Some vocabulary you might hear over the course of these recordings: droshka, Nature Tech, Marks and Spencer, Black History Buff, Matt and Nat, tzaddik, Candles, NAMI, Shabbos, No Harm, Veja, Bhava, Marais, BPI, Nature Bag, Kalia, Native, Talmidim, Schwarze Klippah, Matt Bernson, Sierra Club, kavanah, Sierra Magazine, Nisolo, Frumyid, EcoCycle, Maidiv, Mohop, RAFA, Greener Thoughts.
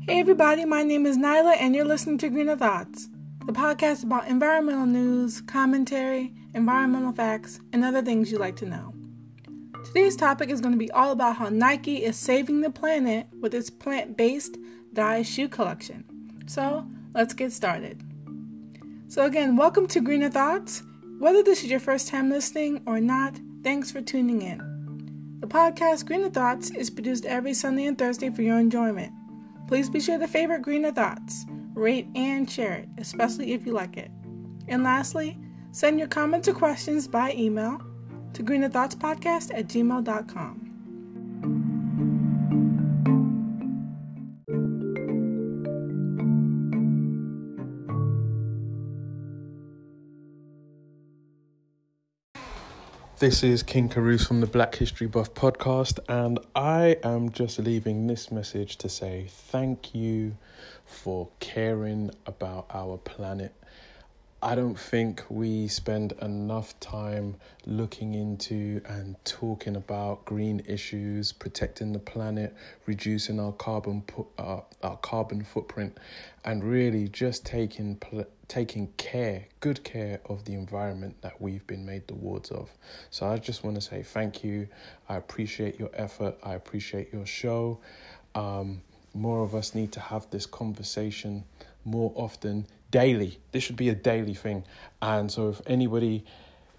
Hey everybody, my name is Nyla and you're listening to Greener Thoughts, the podcast about environmental news, commentary, environmental facts, and other things you like to know. Today's topic is going to be all about how Nike is saving the planet with its plant-based dye shoe collection. So, let's get started. So again, welcome to Greener Thoughts. Whether this is your first time listening or not, thanks for tuning in. The podcast Greener Thoughts is produced every Sunday and Thursday for your enjoyment. Please be sure to favorite Greener Thoughts, rate and share it, especially if you like it. And lastly, send your comments or questions by email to greenerthoughtspodcast@gmail.com. This is King Karoos from the Black History Buff podcast, and I am just leaving this message to say thank you for caring about our planet. I don't think we spend enough time looking into and talking about green issues, protecting the planet, reducing our carbon footprint, and really just taking care, good care of the environment that we've been made the wards of. So I just want to say thank you. I appreciate your effort. I appreciate your show. More of us need to have this conversation more often. Daily. This should be a daily thing. And so if anybody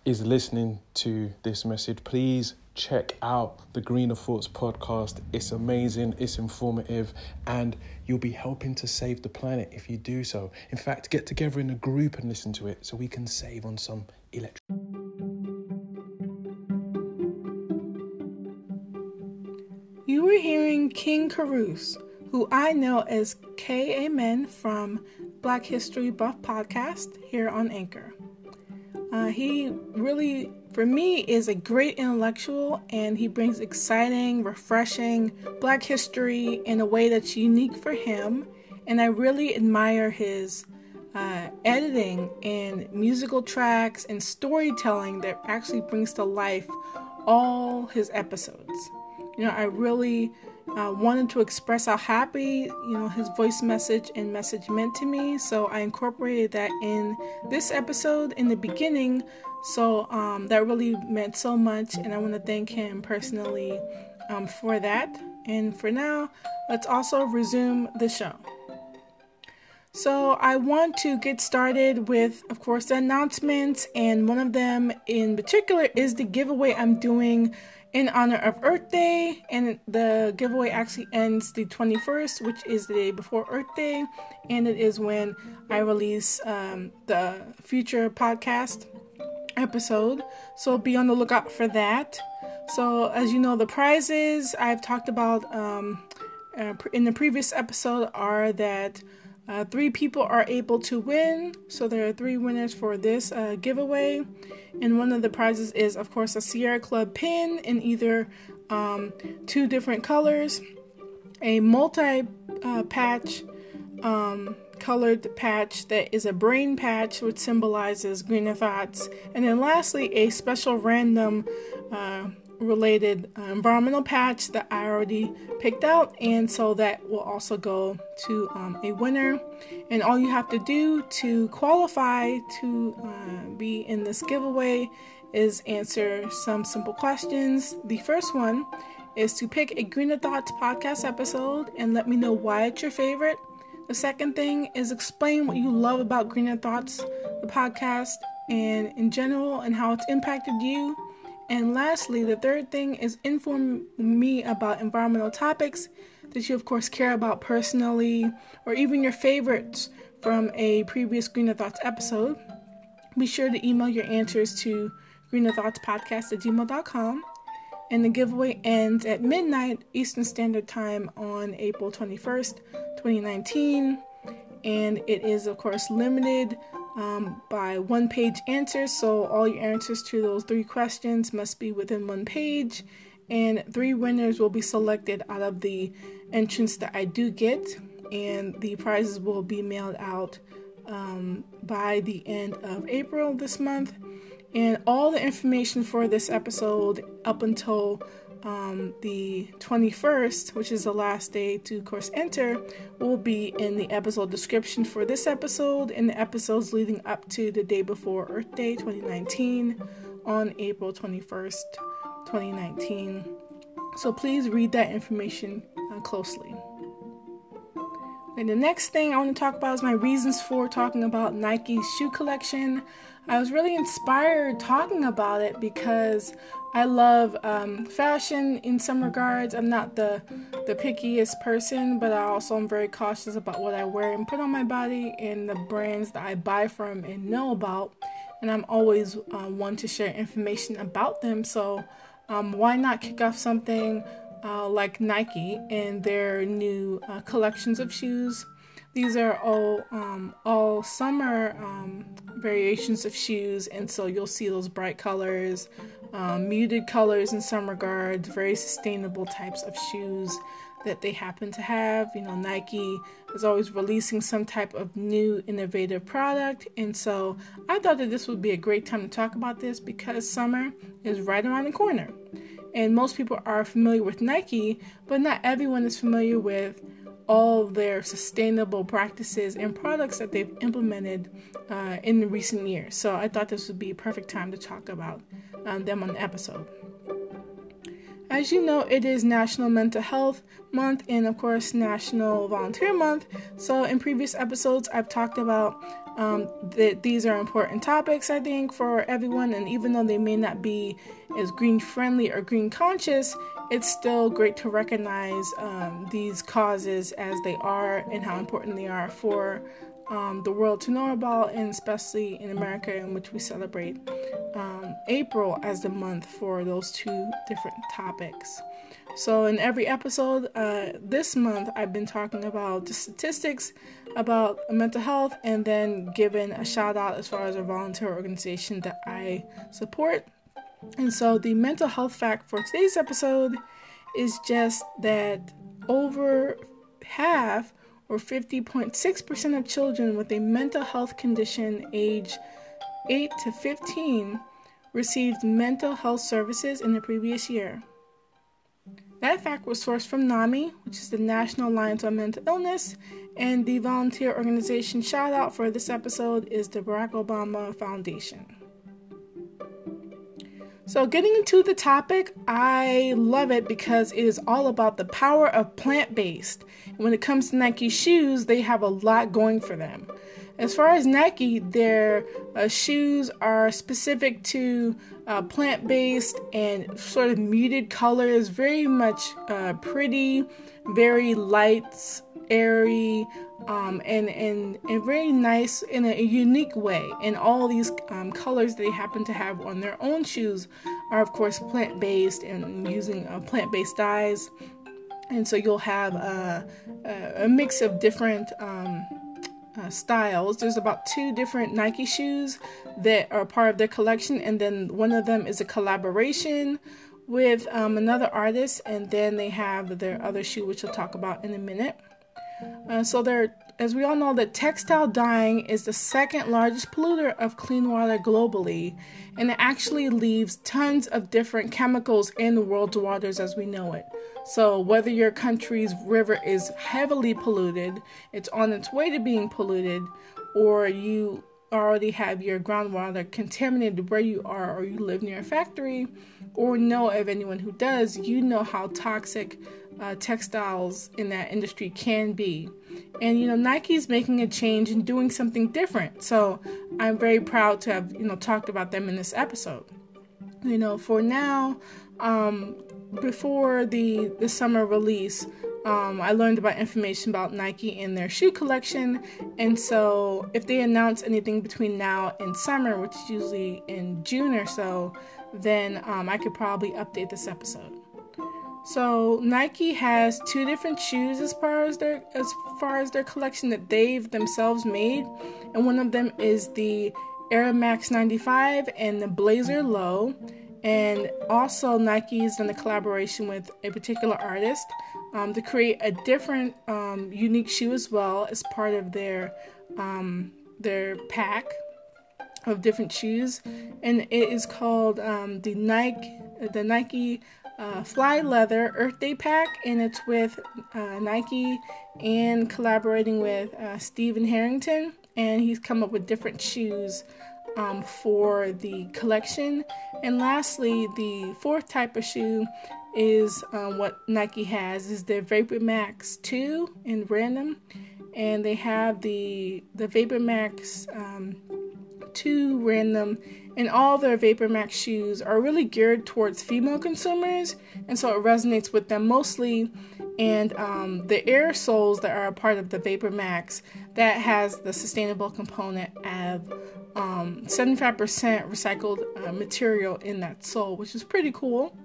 is listening to this message, please check out the Greener Thoughts podcast. It's amazing. It's informative. And you'll be helping to save the planet if you do so. In fact, get together in a group and listen to it so we can save on some electricity. You were hearing King Karoos, who I know as K. Amen from Black History Buff podcast here on Anchor. He really, for me, is a great intellectual, and he brings exciting, refreshing Black history in a way that's unique for him. And I really admire his editing and musical tracks and storytelling that actually brings to life all his episodes. You know, I really wanted to express how happy, you know, his voice message and message meant to me. So I incorporated that in this episode in the beginning. So that really meant so much. And I want to thank him personally for that. And for now, let's also resume the show. So I want to get started with, of course, the announcements. And one of them in particular is the giveaway I'm doing in honor of Earth Day, and the giveaway actually ends the 21st, which is the day before Earth Day, and it is when I release the future podcast episode, so be on the lookout for that. So as you know, the prizes I've talked about in the previous episode are that three people are able to win, so there are three winners for this giveaway, and one of the prizes is, of course, a Sierra Club pin in either two different colors, a multi-patch colored patch that is a brain patch, which symbolizes Greener Thoughts, and then lastly, a special random related environmental patch that I already picked out, and so that will also go to a winner. And all you have to do to qualify to be in this giveaway is answer some simple questions. The first one is to pick a Greener Thoughts podcast episode and let me know why it's your favorite. The second thing is explain what you love about Greener Thoughts, the podcast, and in general, and how it's impacted you. And lastly, the third thing is inform me about environmental topics that you, of course, care about personally, or even your favorites from a previous Greener Thoughts episode. Be sure to email your answers to greenerthoughtspodcast@gmail.com. And the giveaway ends at midnight Eastern Standard Time on April 21st, 2019. And it is, of course, limited by one-page answers, so all your answers to those three questions must be within one page, and three winners will be selected out of the entrants that I do get, and the prizes will be mailed out by the end of April this month. And all the information for this episode up until the 21st, which is the last day to course enter, will be in the episode description for this episode and the episodes leading up to the day before Earth Day 2019 on April 21st, 2019. So please read that information closely. And the next thing I want to talk about is my reasons for talking about Nike's shoe collection. I was really inspired talking about it because I love fashion in some regards. I'm not the pickiest person, but I also am very cautious about what I wear and put on my body and the brands that I buy from and know about. And I'm always one to share information about them. So why not kick off something like Nike and their new collections of shoes? These are all summer variations of shoes, and so you'll see those bright colors, muted colors in some regards, very sustainable types of shoes that they happen to have. You know, Nike is always releasing some type of new innovative product, and so I thought that this would be a great time to talk about this because summer is right around the corner. And most people are familiar with Nike, but not everyone is familiar with all their sustainable practices and products that they've implemented in the recent years. So I thought this would be a perfect time to talk about them on the episode. As you know, it is National Mental Health Month and, of course, National Volunteer Month. So in previous episodes, I've talked about these are important topics, I think, for everyone. And even though they may not be as green friendly or green conscious, it's still great to recognize these causes as they are and how important they are for the world to know about, and especially in America, in which we celebrate April as the month for those two different topics. So in every episode this month, I've been talking about the statistics about mental health and then giving a shout out as far as a volunteer organization that I support. And so the mental health fact for today's episode is just that over half, or 50.6% of children with a mental health condition age 8 to 15 received mental health services in the previous year. That fact was sourced from NAMI, which is the National Alliance on Mental Illness, and the volunteer organization shout out for this episode is the Barack Obama Foundation. So getting into the topic, I love it because it is all about the power of plant-based. When it comes to Nike shoes, they have a lot going for them. As far as Nike, their shoes are specific to plant-based and sort of muted colors, very much pretty, very light, airy, and very nice in a unique way. And all these colors they happen to have on their own shoes are, of course, plant-based and using plant-based dyes. And so you'll have a mix of different styles. There's about two different Nike shoes that are part of their collection, and then one of them is a collaboration with another artist, and then they have their other shoe, which we'll talk about in a minute. So there, as we all know, that textile dyeing is the second largest polluter of clean water globally, and it actually leaves tons of different chemicals in the world's waters as we know it. So whether your country's river is heavily polluted, it's on its way to being polluted, or you already have your groundwater contaminated where you are, or you live near a factory, or know of anyone who does, you know how toxic textiles in that industry can be. And you know, Nike's making a change and doing something different. So I'm very proud to have, you know, talked about them in this episode. You know, for now, before the summer release, I learned about information about Nike and their shoe collection. And so if they announce anything between now and summer, which is usually in June or so, then I could probably update this episode. So Nike has two different shoes as far as their collection that they've themselves made. And one of them is the Air Max 95 and the Blazer Low. And also Nike has done a collaboration with a particular artist to create a different unique shoe as well as part of their pack of different shoes. And it is called the Nike fly leather Earth Day pack, and it's with Nike and collaborating with Stephen Harrington, and he's come up with different shoes for the collection. And lastly, the fourth type of shoe is what Nike has is their Vapor Max 2 in random, and they have the Vapor Max 2 random, and all their Vapor Max shoes are really geared towards female consumers, and so it resonates with them mostly. And the air soles that are a part of the Vapor Max, that has the sustainable component of 75% recycled material in that sole, which is pretty cool.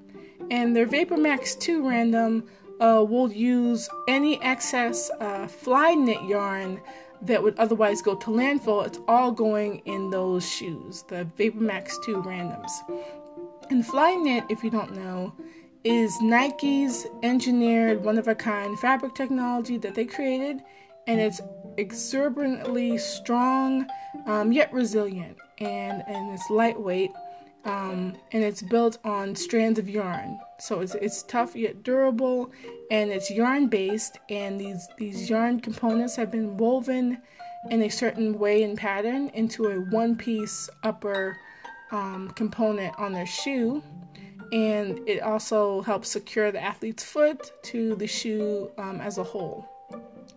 And their Vapor Max 2 random will use any excess fly knit yarn that would otherwise go to landfill. It's all going in those shoes, the Vapor Max 2 randoms. And fly knit, if you don't know, is Nike's engineered one-of-a-kind fabric technology that they created, and it's exuberantly strong yet resilient, and it's lightweight, and it's built on strands of yarn, so it's tough yet durable, and it's yarn based, and these yarn components have been woven in a certain way and pattern into a one-piece upper component on their shoe. And it also helps secure the athlete's foot to the shoe as a whole,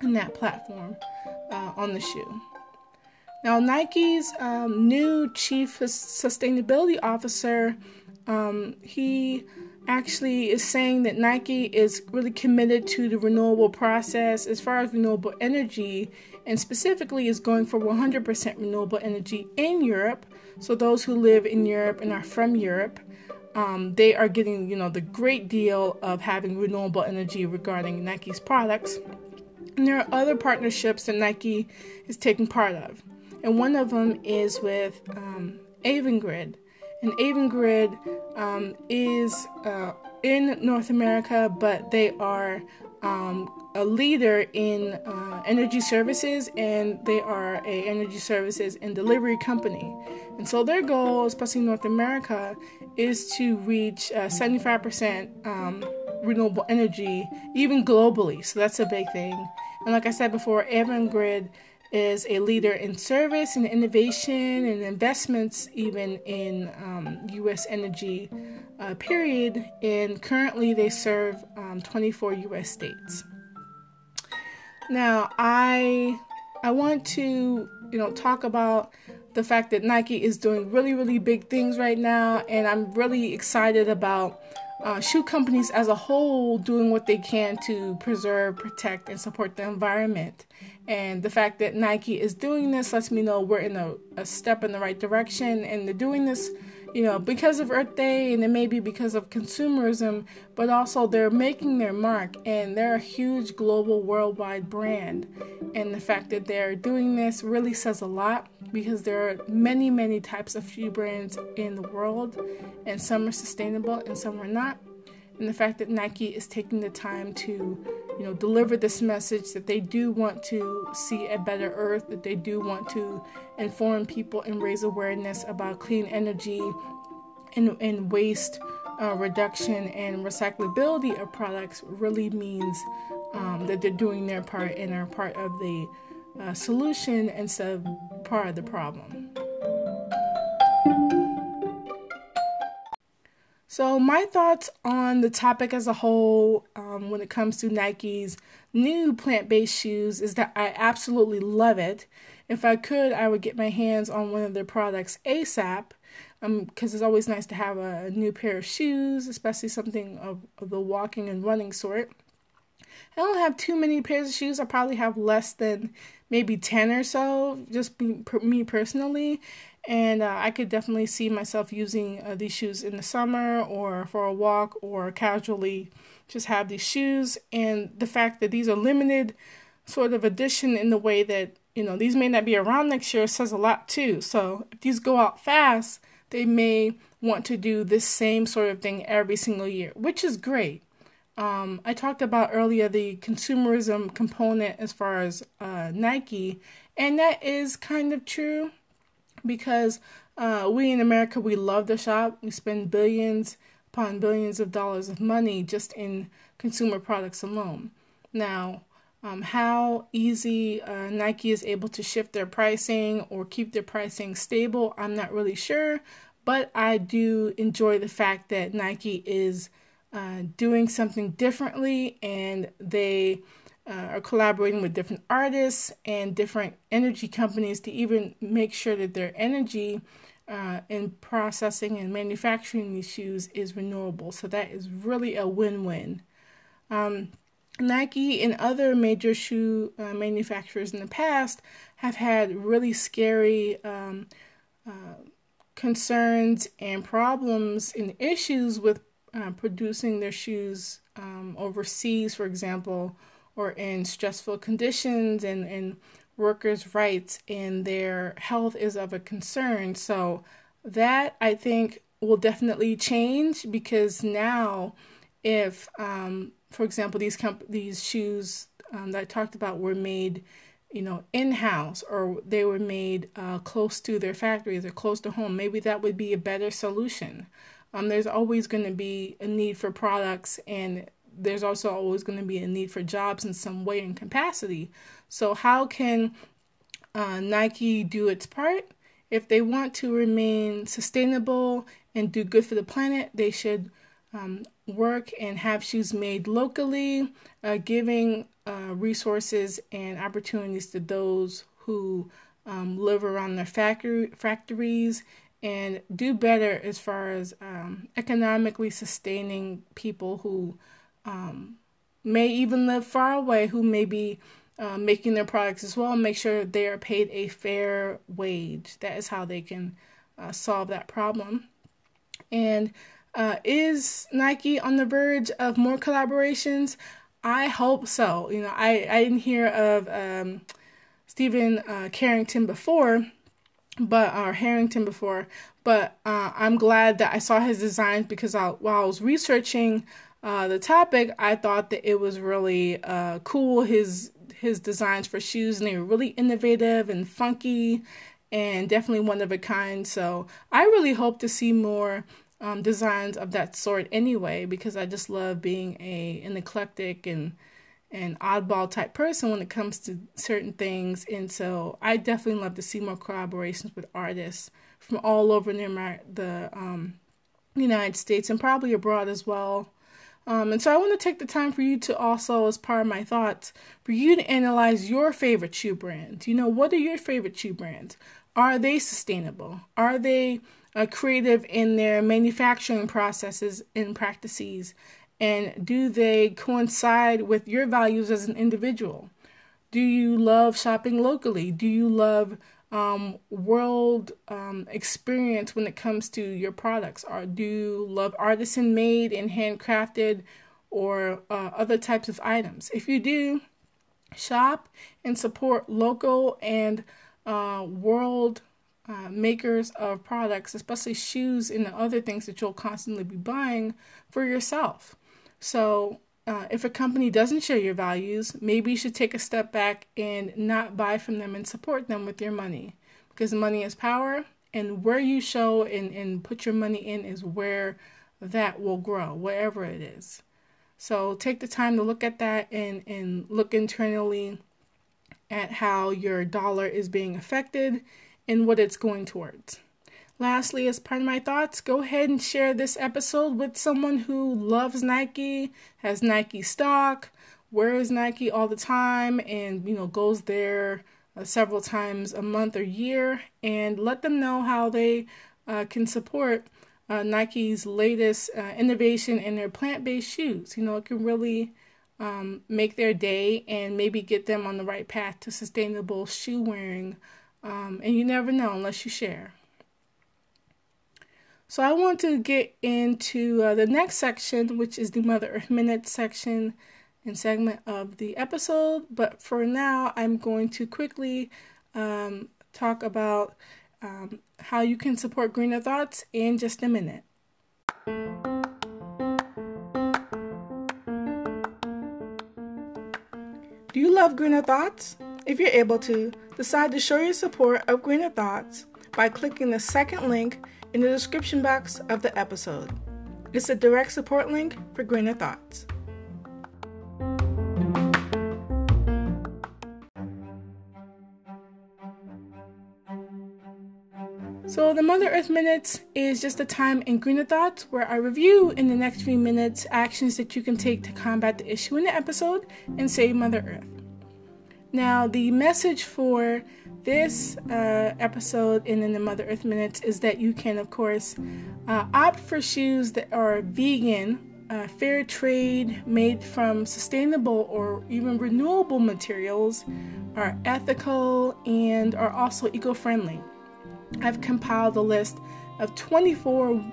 and that platform on the shoe. Now, Nike's new chief sustainability officer, he actually is saying that Nike is really committed to the renewable process as far as renewable energy, and specifically is going for 100% renewable energy in Europe. So those who live in Europe and are from Europe, they are getting, the great deal of having renewable energy regarding Nike's products. And there are other partnerships that Nike is taking part of. And one of them is with Avangrid. And Avangrid is in North America, but they are a leader in energy services, and they are a energy services and delivery company. And so their goal, especially in North America, is to reach 75% renewable energy, even globally. So that's a big thing. And like I said before, Avangrid is a leader in service and innovation and investments, even in U.S. energy, period. And currently they serve 24 U.S. states. Now, I want to, talk about the fact that Nike is doing really, really big things right now, and I'm really excited about shoe companies as a whole doing what they can to preserve, protect, and support the environment. And the fact that Nike is doing this lets me know we're in a step in the right direction, and they're doing this, because of Earth Day, and it may be because of consumerism, but also they're making their mark, and they're a huge global worldwide brand. And the fact that they're doing this really says a lot, because there are many, many types of shoe brands in the world, and some are sustainable and some are not. And the fact that Nike is taking the time to, deliver this message that they do want to see a better earth, that they do want to inform people and raise awareness about clean energy and waste reduction and recyclability of products, really means that they're doing their part and are part of the solution instead of part of the problem. So my thoughts on the topic as a whole when it comes to Nike's new plant-based shoes is that I absolutely love it. If I could, I would get my hands on one of their products ASAP, because it's always nice to have a new pair of shoes, especially something of the walking and running sort. I don't have too many pairs of shoes. I probably have less than maybe 10 or so, just me personally. And I could definitely see myself using these shoes in the summer, or for a walk, or casually just have these shoes. And the fact that these are limited sort of edition in the way that, these may not be around next year says a lot too. So if these go out fast, they may want to do this same sort of thing every single year, which is great. I talked about earlier the consumerism component as far as Nike, and that is kind of true. Because we in America, we love to shop. We spend billions upon billions of dollars of money just in consumer products alone. Now, how easy Nike is able to shift their pricing or keep their pricing stable, I'm not really sure, but I do enjoy the fact that Nike is doing something differently, and they are collaborating with different artists and different energy companies to even make sure that their energy in processing and manufacturing these shoes is renewable. So that is really a win-win. Nike and other major shoe manufacturers in the past have had really scary concerns and problems and issues with producing their shoes overseas, for example, or in stressful conditions, and workers' rights and their health is of a concern. So that, I think, will definitely change, because now if, for example, these shoes that I talked about were made, you know, in-house, or they were made close to their factories or close to home, maybe that would be a better solution. There's always going to be a need for products, and there's also always going to be a need for jobs in some way and capacity. So how can Nike do its part? If they want to remain sustainable and do good for the planet, they should work and have shoes made locally, giving resources and opportunities to those who live around their factories, and do better as far as economically sustaining people who may even live far away, who may be making their products as well, and make sure they are paid a fair wage. That is how they can solve that problem. And is Nike on the verge of more collaborations? I hope so. You know, I didn't hear of Stephen Harrington before, but I'm glad that I saw his designs, because while I was researching the topic, I thought that it was really cool, his designs for shoes, and they were really innovative and funky and definitely one of a kind. So I really hope to see more designs of that sort anyway, because I just love being an eclectic and oddball type person when it comes to certain things. And so I definitely love to see more collaborations with artists from all over the United States, and probably abroad as well. And so I want to take the time for you to also, as part of my thoughts, for you to analyze your favorite shoe brands. You know, what are your favorite shoe brands? Are they sustainable? Are they creative in their manufacturing processes and practices? And do they coincide with your values as an individual? Do you love shopping locally? Do you love world experience when it comes to your products? Or do you love artisan-made and handcrafted or other types of items? If you do, shop and support local and world makers of products, especially shoes and the other things that you'll constantly be buying for yourself. So if a company doesn't share your values, maybe you should take a step back and not buy from them and support them with your money, because money is power, and where you show and put your money in is where that will grow, wherever it is. So take the time to look at that and look internally at how your dollar is being affected and what it's going towards. Lastly, as part of my thoughts, go ahead and share this episode with someone who loves Nike, has Nike stock, wears Nike all the time, and, you know, goes there several times a month or year, and let them know how they can support Nike's latest innovation in their plant-based shoes. You know, it can really make their day and maybe get them on the right path to sustainable shoe wearing, and you never know unless you share. So I want to get into the next section, which is the Mother Earth Minute section and segment of the episode. But for now, I'm going to quickly talk about how you can support Greener Thoughts in just a minute. Do you love Greener Thoughts? If you're able to, decide to show your support of Greener Thoughts by clicking the second link in the description box of the episode. It's a direct support link for Greener Thoughts. So the Mother Earth Minutes is just a time in Greener Thoughts where I review in the next few minutes actions that you can take to combat the issue in the episode and save Mother Earth. Now the message for this episode and in the Mother Earth Minutes is that you can, of course, opt for shoes that are vegan, fair trade, made from sustainable or even renewable materials, are ethical, and are also eco-friendly. I've compiled a list of 29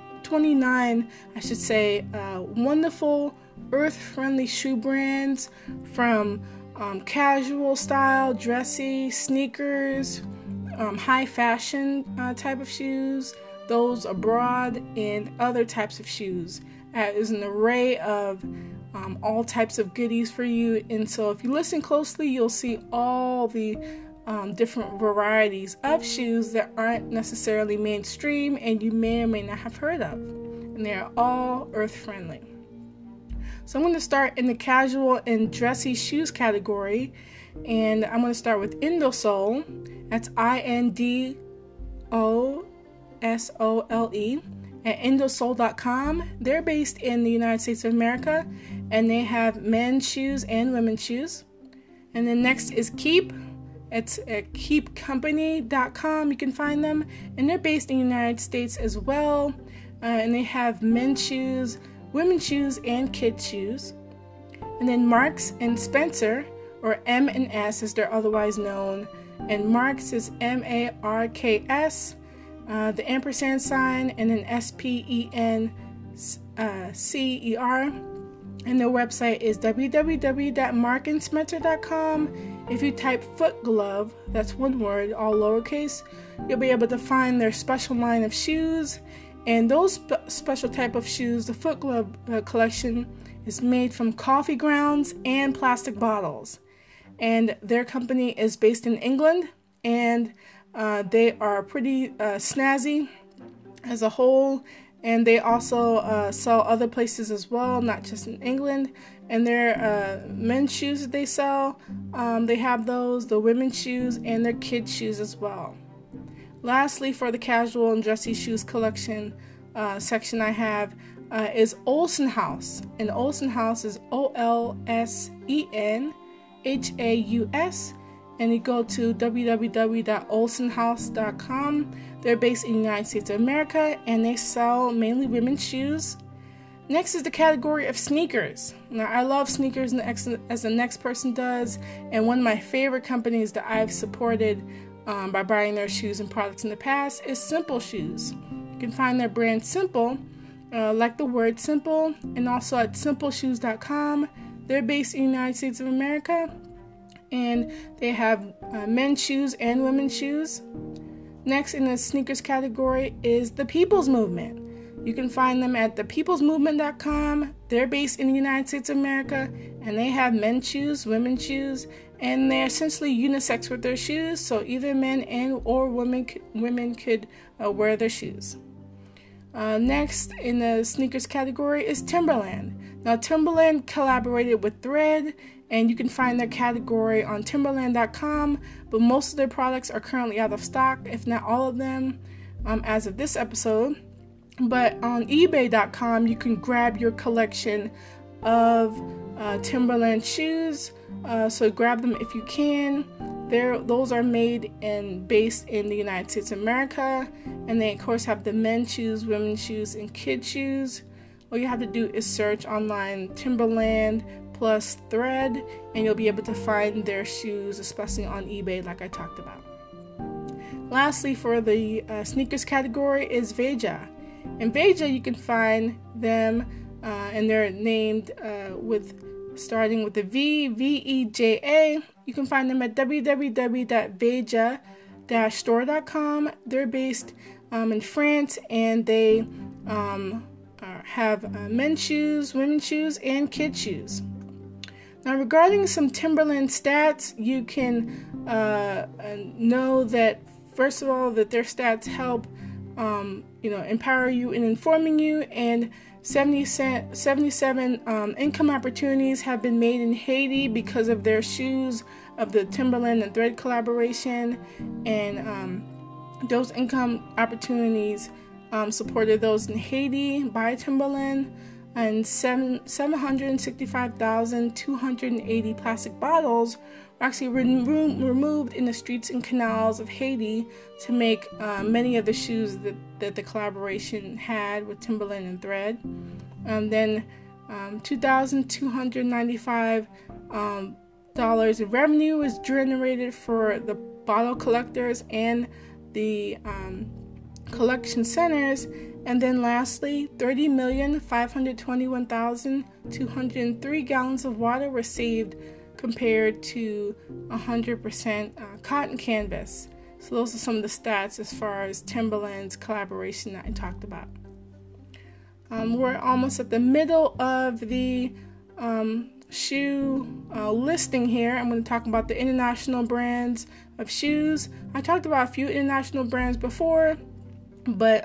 wonderful earth-friendly shoe brands, from casual style, dressy, sneakers, high fashion type of shoes, those abroad, and other types of shoes. There's an array of all types of goodies for you, and so if you listen closely, you'll see all the different varieties of shoes that aren't necessarily mainstream and you may or may not have heard of, and they're all earth friendly. So I'm going to start in the casual and dressy shoes category, and I'm going to start with Indosole. That's Indosole at Indosole.com. They're based in the United States of America, and they have men's shoes and women's shoes. And then next is Keep. It's at keepcompany.com. You can find them, and they're based in the United States as well, and they have men's shoes, women's shoes, and kids shoes. And then Marks and Spencer, or M&S as they're otherwise known, and Marks is M-A-R-K-S, the ampersand sign, and then S-P-E-N-C-E-R. And their website is www.markandspencer.com. If you type Foot Glove, that's one word, all lowercase, you'll be able to find their special line of shoes. And those special type of shoes, the Foot Glove collection, is made from coffee grounds and plastic bottles. And their company is based in England, and they are pretty snazzy as a whole. And they also sell other places as well, not just in England. And their men's shoes that they sell, they have those, the women's shoes, and their kids' shoes as well. Lastly, for the casual and dressy shoes collection section I have is Olsenhaus. And Olsenhaus is Olsenhaus. And you go to www.olsenhaus.com. They're based in the United States of America, and they sell mainly women's shoes. Next is the category of sneakers. Now, I love sneakers as the next person does, and one of my favorite companies that I've supported by buying their shoes and products in the past is Simple Shoes. You can find their brand Simple, like the word simple, and also at simpleshoes.com. They're based in the United States of America, and they have men's shoes and women's shoes. Next in the sneakers category is The People's Movement. You can find them at thepeoplesmovement.com. They're based in the United States of America, and they have men's shoes, women's shoes, and they're essentially unisex with their shoes, so either men and or women could wear their shoes. Next in the sneakers category is Timberland. Now, Timberland collaborated with Thread, and you can find their category on Timberland.com, but most of their products are currently out of stock, if not all of them, as of this episode. But on eBay.com, you can grab your collection of Timberland shoes, so grab them if you can. Those are made and based in the United States of America, and they, of course, have the men's shoes, women's shoes, and kids' shoes. All you have to do is search online Timberland plus Thread, and you'll be able to find their shoes, especially on eBay, like I talked about. Lastly, for the sneakers category is Veja. In Veja, you can find them, and they're named starting with the V, V-E-J-A. You can find them at www.veja-store.com. They're based in France, and they have men's shoes, women's shoes, and kids' shoes. Now, regarding some Timberland stats, you can know that, first of all, that their stats help empower you in informing you, and 77 income opportunities have been made in Haiti because of their shoes of the Timberland and Thread collaboration, and those income opportunities supported those in Haiti by Timberland, and 765,280 plastic bottles were actually removed in the streets and canals of Haiti to make many of the shoes that the collaboration had with Timberland and Thread. And then $2,295 dollars in revenue was generated for the bottle collectors and the collection centers. And then lastly, 30,521,203 gallons of water were saved compared to 100% cotton canvas. So those are some of the stats as far as Timberland's collaboration that I talked about. We're almost at the middle of the shoe listing here. I'm going to talk about the international brands of shoes. I talked about a few international brands before, but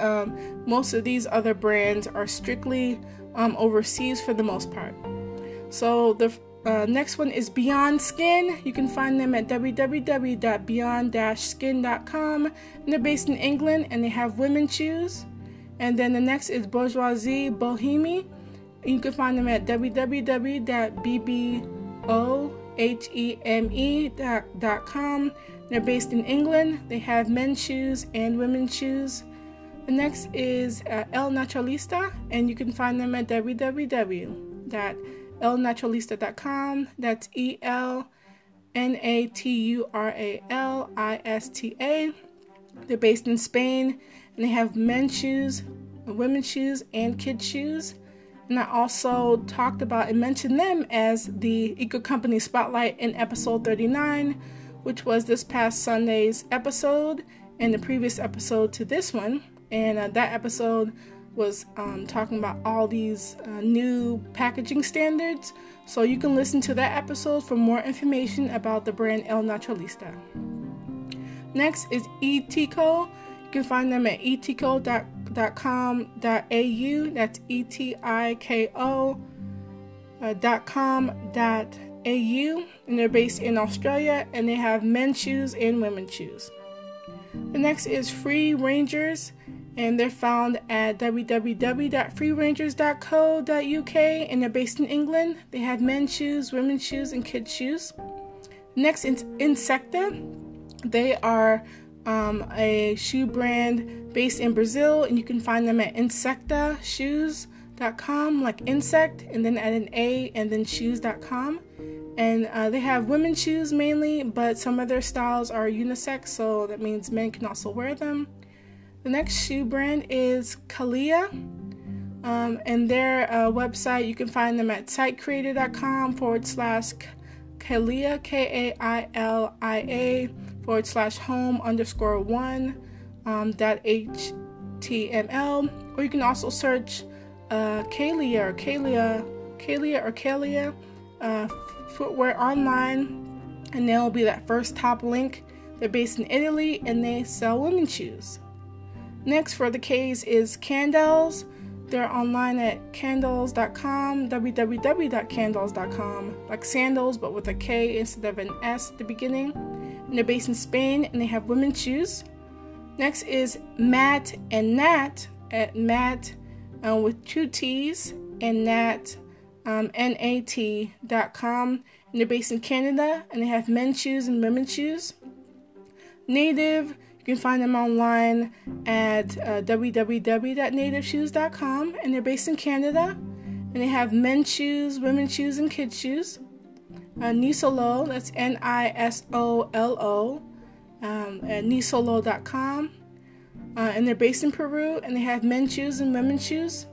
most of these other brands are strictly overseas for the most part. So the next one is Beyond Skin. You can find them at www.beyond-skin.com, and they're based in England, and they have women's shoes. And then the next is Bourgeoisie Boheme. You can find them at www.bboheme.com. They're based in England. They have men's shoes and women's shoes. The next is El Naturalista, and you can find them at www.elnaturalista.com. That's E-L-N-A-T-U-R-A-L-I-S-T-A. They're based in Spain, and they have men's shoes, women's shoes, and kids' shoes. And I also talked about and mentioned them as the Eco Company Spotlight in episode 39, which was this past Sunday's episode and the previous episode to this one. And that episode was talking about all these new packaging standards. So you can listen to that episode for more information about the brand El Naturalista. Next is Etiko. You can find them at etiko.com.au. That's etiko.com.au. And they're based in Australia, and they have men's shoes and women's shoes. The next is Free Rangers, and they're found at www.freerangers.co.uk, and they're based in England. They have men's shoes, women's shoes, and kids' shoes. Next is Insecta. They are a shoe brand based in Brazil, and you can find them at insectashoes.com, like insect, and then add an A, and then shoes.com. And they have women's shoes mainly, but some of their styles are unisex, so that means men can also wear them. The next shoe brand is Kalia, and their website, you can find them at sitecreator.com/Kalia, Kailia.home_1.html, or you can also search Kalia footwear online, and they'll be that first top link. They're based in Italy, and they sell women's shoes. Next for the K's is Candles. They're online at candles.com, www.candles.com, like sandals but with a K instead of an S at the beginning. And they're based in Spain, and they have women's shoes. Next is Matt and Nat, at Matt with two T's and Nat, N-A-T.com. And they're based in Canada, and they have men's shoes and women's shoes. Native, you can find them online at www.nativeshoes.com, and they're based in Canada, and they have men's shoes, women's shoes, and kids' shoes. Nisolo, that's N-I-S-O-L-O, at nisolo.com, and they're based in Peru, and they have men's shoes and women's shoes.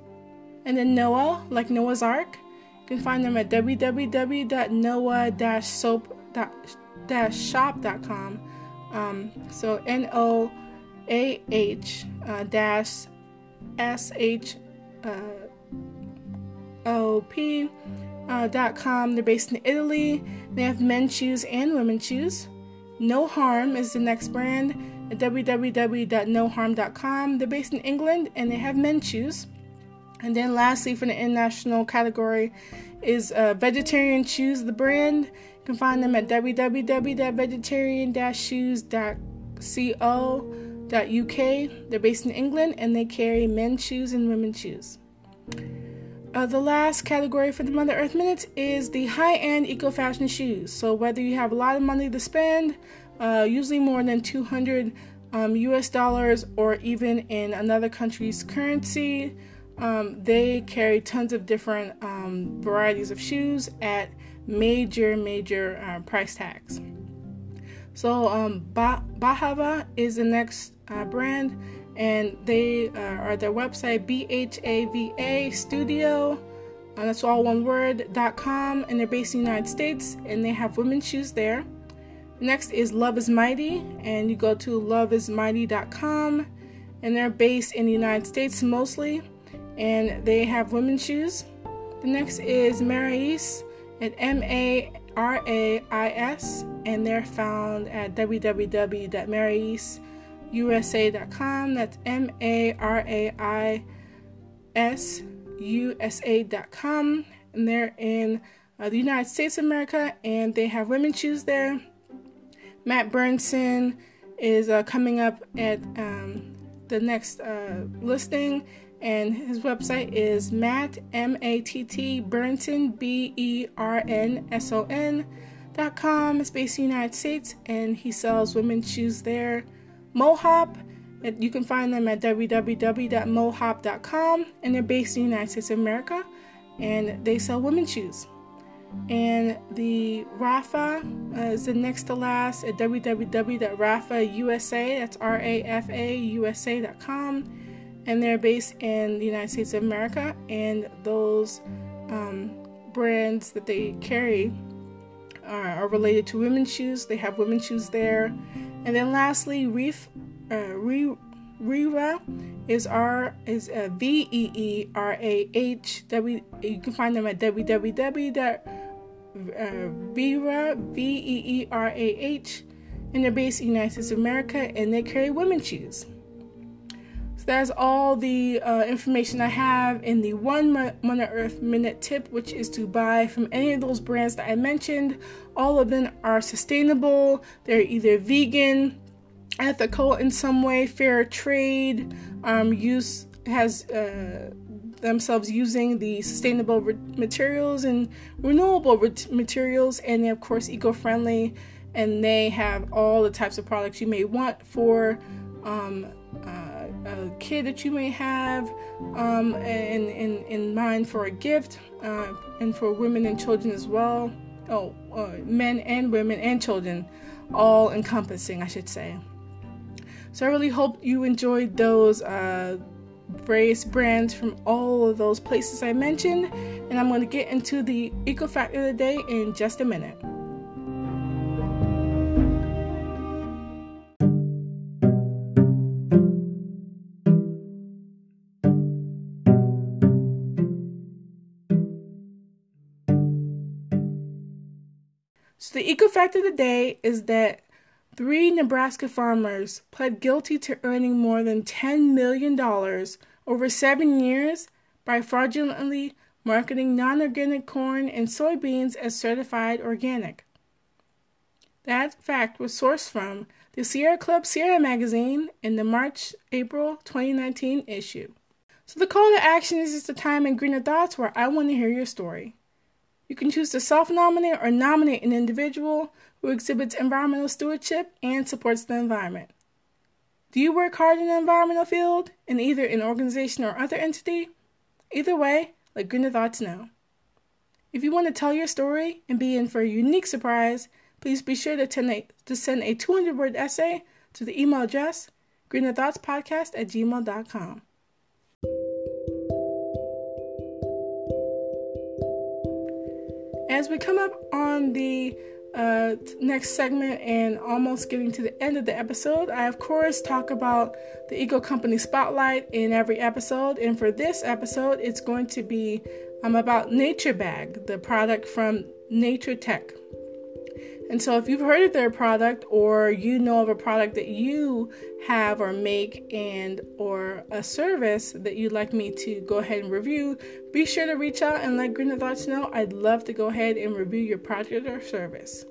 And then Noah, like Noah's Ark, you can find them at www.noah-soap-shop.com. So noah-shop.com. They're based in Italy. They have men's shoes and women's shoes. No Harm is the next brand at www.noharm.com. They're based in England, and they have men's shoes. And then lastly, for the international category is Vegetarian Shoes, the brand. You can find them at www.vegetarian-shoes.co.uk. They're based in England, and they carry men's shoes and women's shoes. The last category for the Mother Earth Minutes is the high-end eco-fashion shoes. So whether you have a lot of money to spend, usually more than $200 US dollars, or even in another country's currency, they carry tons of different varieties of shoes at major price tags. So Bahava is the next brand. And they are their website, BHAVA Studio, that's all one word, .com, and they're based in the United States, and they have women's shoes there. Next is Love is Mighty, and you go to loveismighty.com, and they're based in the United States mostly, and they have women's shoes. The next is Marais, at M-A-R-A-I-S, and they're found at www.marais.com. USA.com, that's MARAISUSA.com, and they're in the United States of America, and they have women's shoes there. Matt Bernson is coming up at the next listing, and his website is Matt, M-A-T-T, Bernson, B-E-R-N-S-O-N.com. It's based in the United States, and he sells women's shoes there. Mohop, you can find them at www.mohop.com, and they're based in the United States of America, and they sell women's shoes. And the Rafa is the next to last at www.rafausa, that's R-A-F-A-USA.com, and they're based in the United States of America, and those brands that they carry are related to women's shoes. They have women's shoes there. And then lastly, Rera is V-E-E-R-A-H. You can find them at www.veerah.com, and they're based in the United States of America, and they carry women's shoes. So that's all the information I have in the One Mother Earth Minute tip, which is to buy from any of those brands that I mentioned. All of them are sustainable. They're either vegan, ethical in some way, fair trade, themselves using the sustainable materials and renewable materials, and they're, of course, eco-friendly, and they have all the types of products you may want for a kid that you may have in mind for a gift, and for women and children as well. Men and women and children, all encompassing, I should say. So I really hope you enjoyed those various brands from all of those places I mentioned, and I'm going to get into the Eco Fact of the Day in just a minute. So the eco fact of the day is that 3 Nebraska farmers pled guilty to earning more than $10 million over 7 years by fraudulently marketing non-organic corn and soybeans as certified organic. That fact was sourced from the Sierra Club Sierra magazine in the March-April 2019 issue. So the call to action is just the time in Greener Thoughts where I want to hear your story. You can choose to self-nominate or nominate an individual who exhibits environmental stewardship and supports the environment. Do you work hard in the environmental field, in either an organization or other entity? Either way, let Greener Thoughts know. If you want to tell your story and be in for a unique surprise, please be sure to send a 200-word essay to the email address greenerthoughtspodcast@gmail.com. As we come up on the next segment and almost getting to the end of the episode, I, of course, talk about the Eco Company Spotlight in every episode. And for this episode, it's going to be about Nature Bag, the product from Nature Tech. And so if you've heard of their product, or you know of a product that you have or make, and or a service that you'd like me to go ahead and review, be sure to reach out and let Greener Thoughts know. I'd love to go ahead and review your project or service.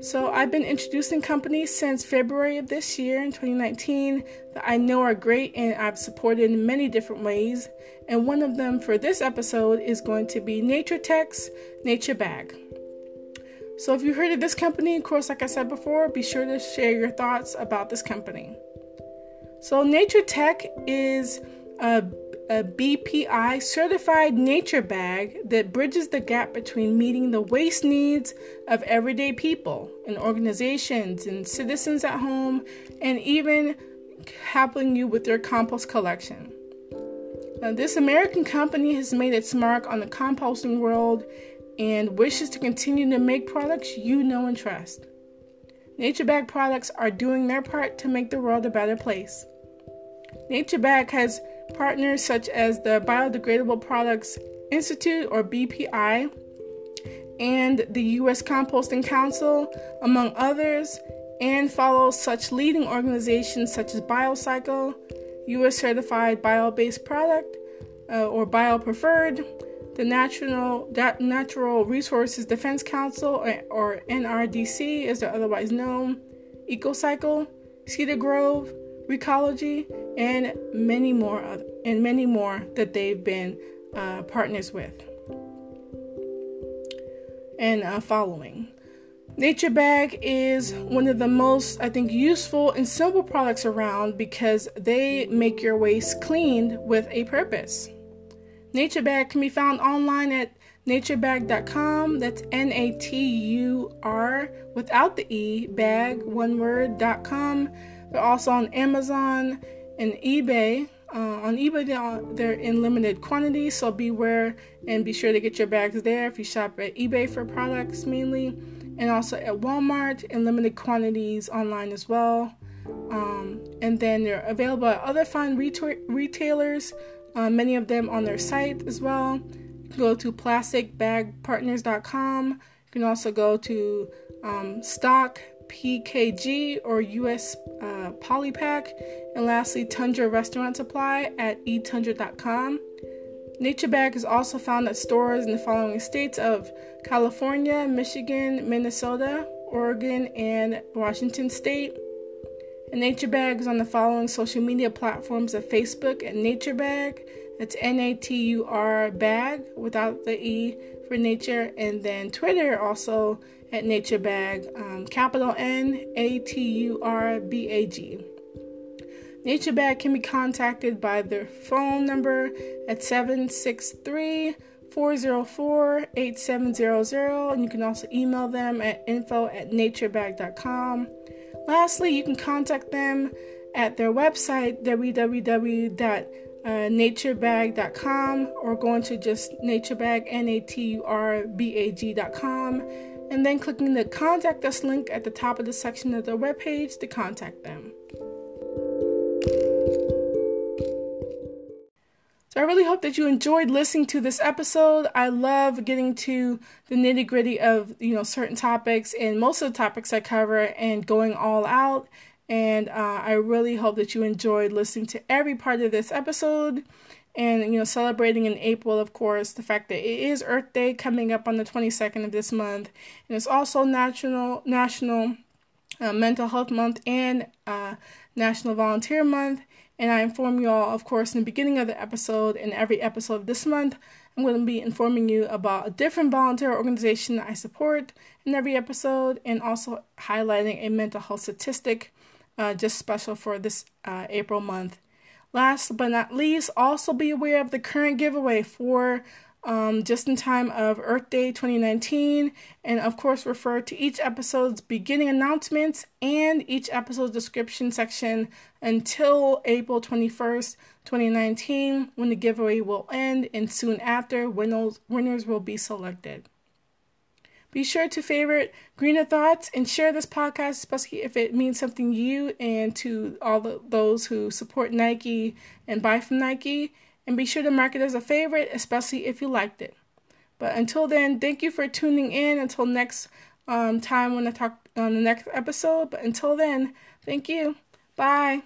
So I've been introducing companies since February of this year in 2019 that I know are great and I've supported in many different ways. And one of them for this episode is going to be Nature Tech's Nature Bag. So if you heard of this company, of course, like I said before, be sure to share your thoughts about this company. So Nature Tech is a BPI certified nature bag that bridges the gap between meeting the waste needs of everyday people and organizations and citizens at home, and even helping you with your compost collection. Now, this American company has made its mark on the composting world and wishes to continue to make products you know and trust. Nature Bag products are doing their part to make the world a better place. Nature Bag has partners such as the Biodegradable Products Institute, or BPI, and the U.S. Composting Council, among others, and follows such leading organizations such as BioCycle, U.S. Certified Bio-Based Product, or Bio-Preferred, the Natural Resources Defense Council, or NRDC as they're otherwise known, EcoCycle, Cedar Grove, Recology, and many more that they've been partners with and following. Nature Bag is one of the most, I think, useful and simple products around because they make your waste clean with a purpose. Nature Bag can be found online at naturebag.com. That's N-A-T-U-R without the E, bag, one word.com. They're also on Amazon and eBay. On eBay, they're in limited quantities, so beware and be sure to get your bags there if you shop at eBay for products mainly, and also at Walmart in limited quantities online as well. And then they're available at other fine retailers, many of them on their site as well. You can go to plasticbagpartners.com. You can also go to Stock PKG or US Polypack, and lastly Tundra Restaurant Supply at etundra.com. Nature Bag is also found at stores in the following states of California, Michigan, Minnesota, Oregon, and Washington State. And Nature Bag is on the following social media platforms of Facebook at Nature Bag. That's N-A-T-U-R bag without the E for nature, and then Twitter also at Nature Bag, capital N-A-T-U-R-B-A-G. Nature Bag can be contacted by their phone number at 763-404-8700, and you can also email them at info@naturebag.com. Lastly, you can contact them at their website, www.naturebag.com, or go into just naturebag, naturbag.com, and then clicking the Contact Us link at the top of the section of their webpage to contact them. So I really hope that you enjoyed listening to this episode. I love getting to the nitty-gritty of, certain topics, and most of the topics I cover, and going all out. And I really hope that you enjoyed listening to every part of this episode. And, celebrating in April, of course, the fact that it is Earth Day coming up on the 22nd of this month. And it's also National Mental Health Month and National Volunteer Month. And I inform you all, of course, in the beginning of the episode and every episode of this month, I'm going to be informing you about a different volunteer organization that I support in every episode, and also highlighting a mental health statistic just special for this April month. Last but not least, also be aware of the current giveaway for just in time of Earth Day 2019. And of course, refer to each episode's beginning announcements and each episode's description section until April 21st, 2019, when the giveaway will end, and soon after, winners will be selected. Be sure to favorite Greener Thoughts and share this podcast, especially if it means something to you and to all those who support Nike and buy from Nike. And be sure to mark it as a favorite, especially if you liked it. But until then, thank you for tuning in. Until next time when I talk on the next episode. But until then, thank you. Bye.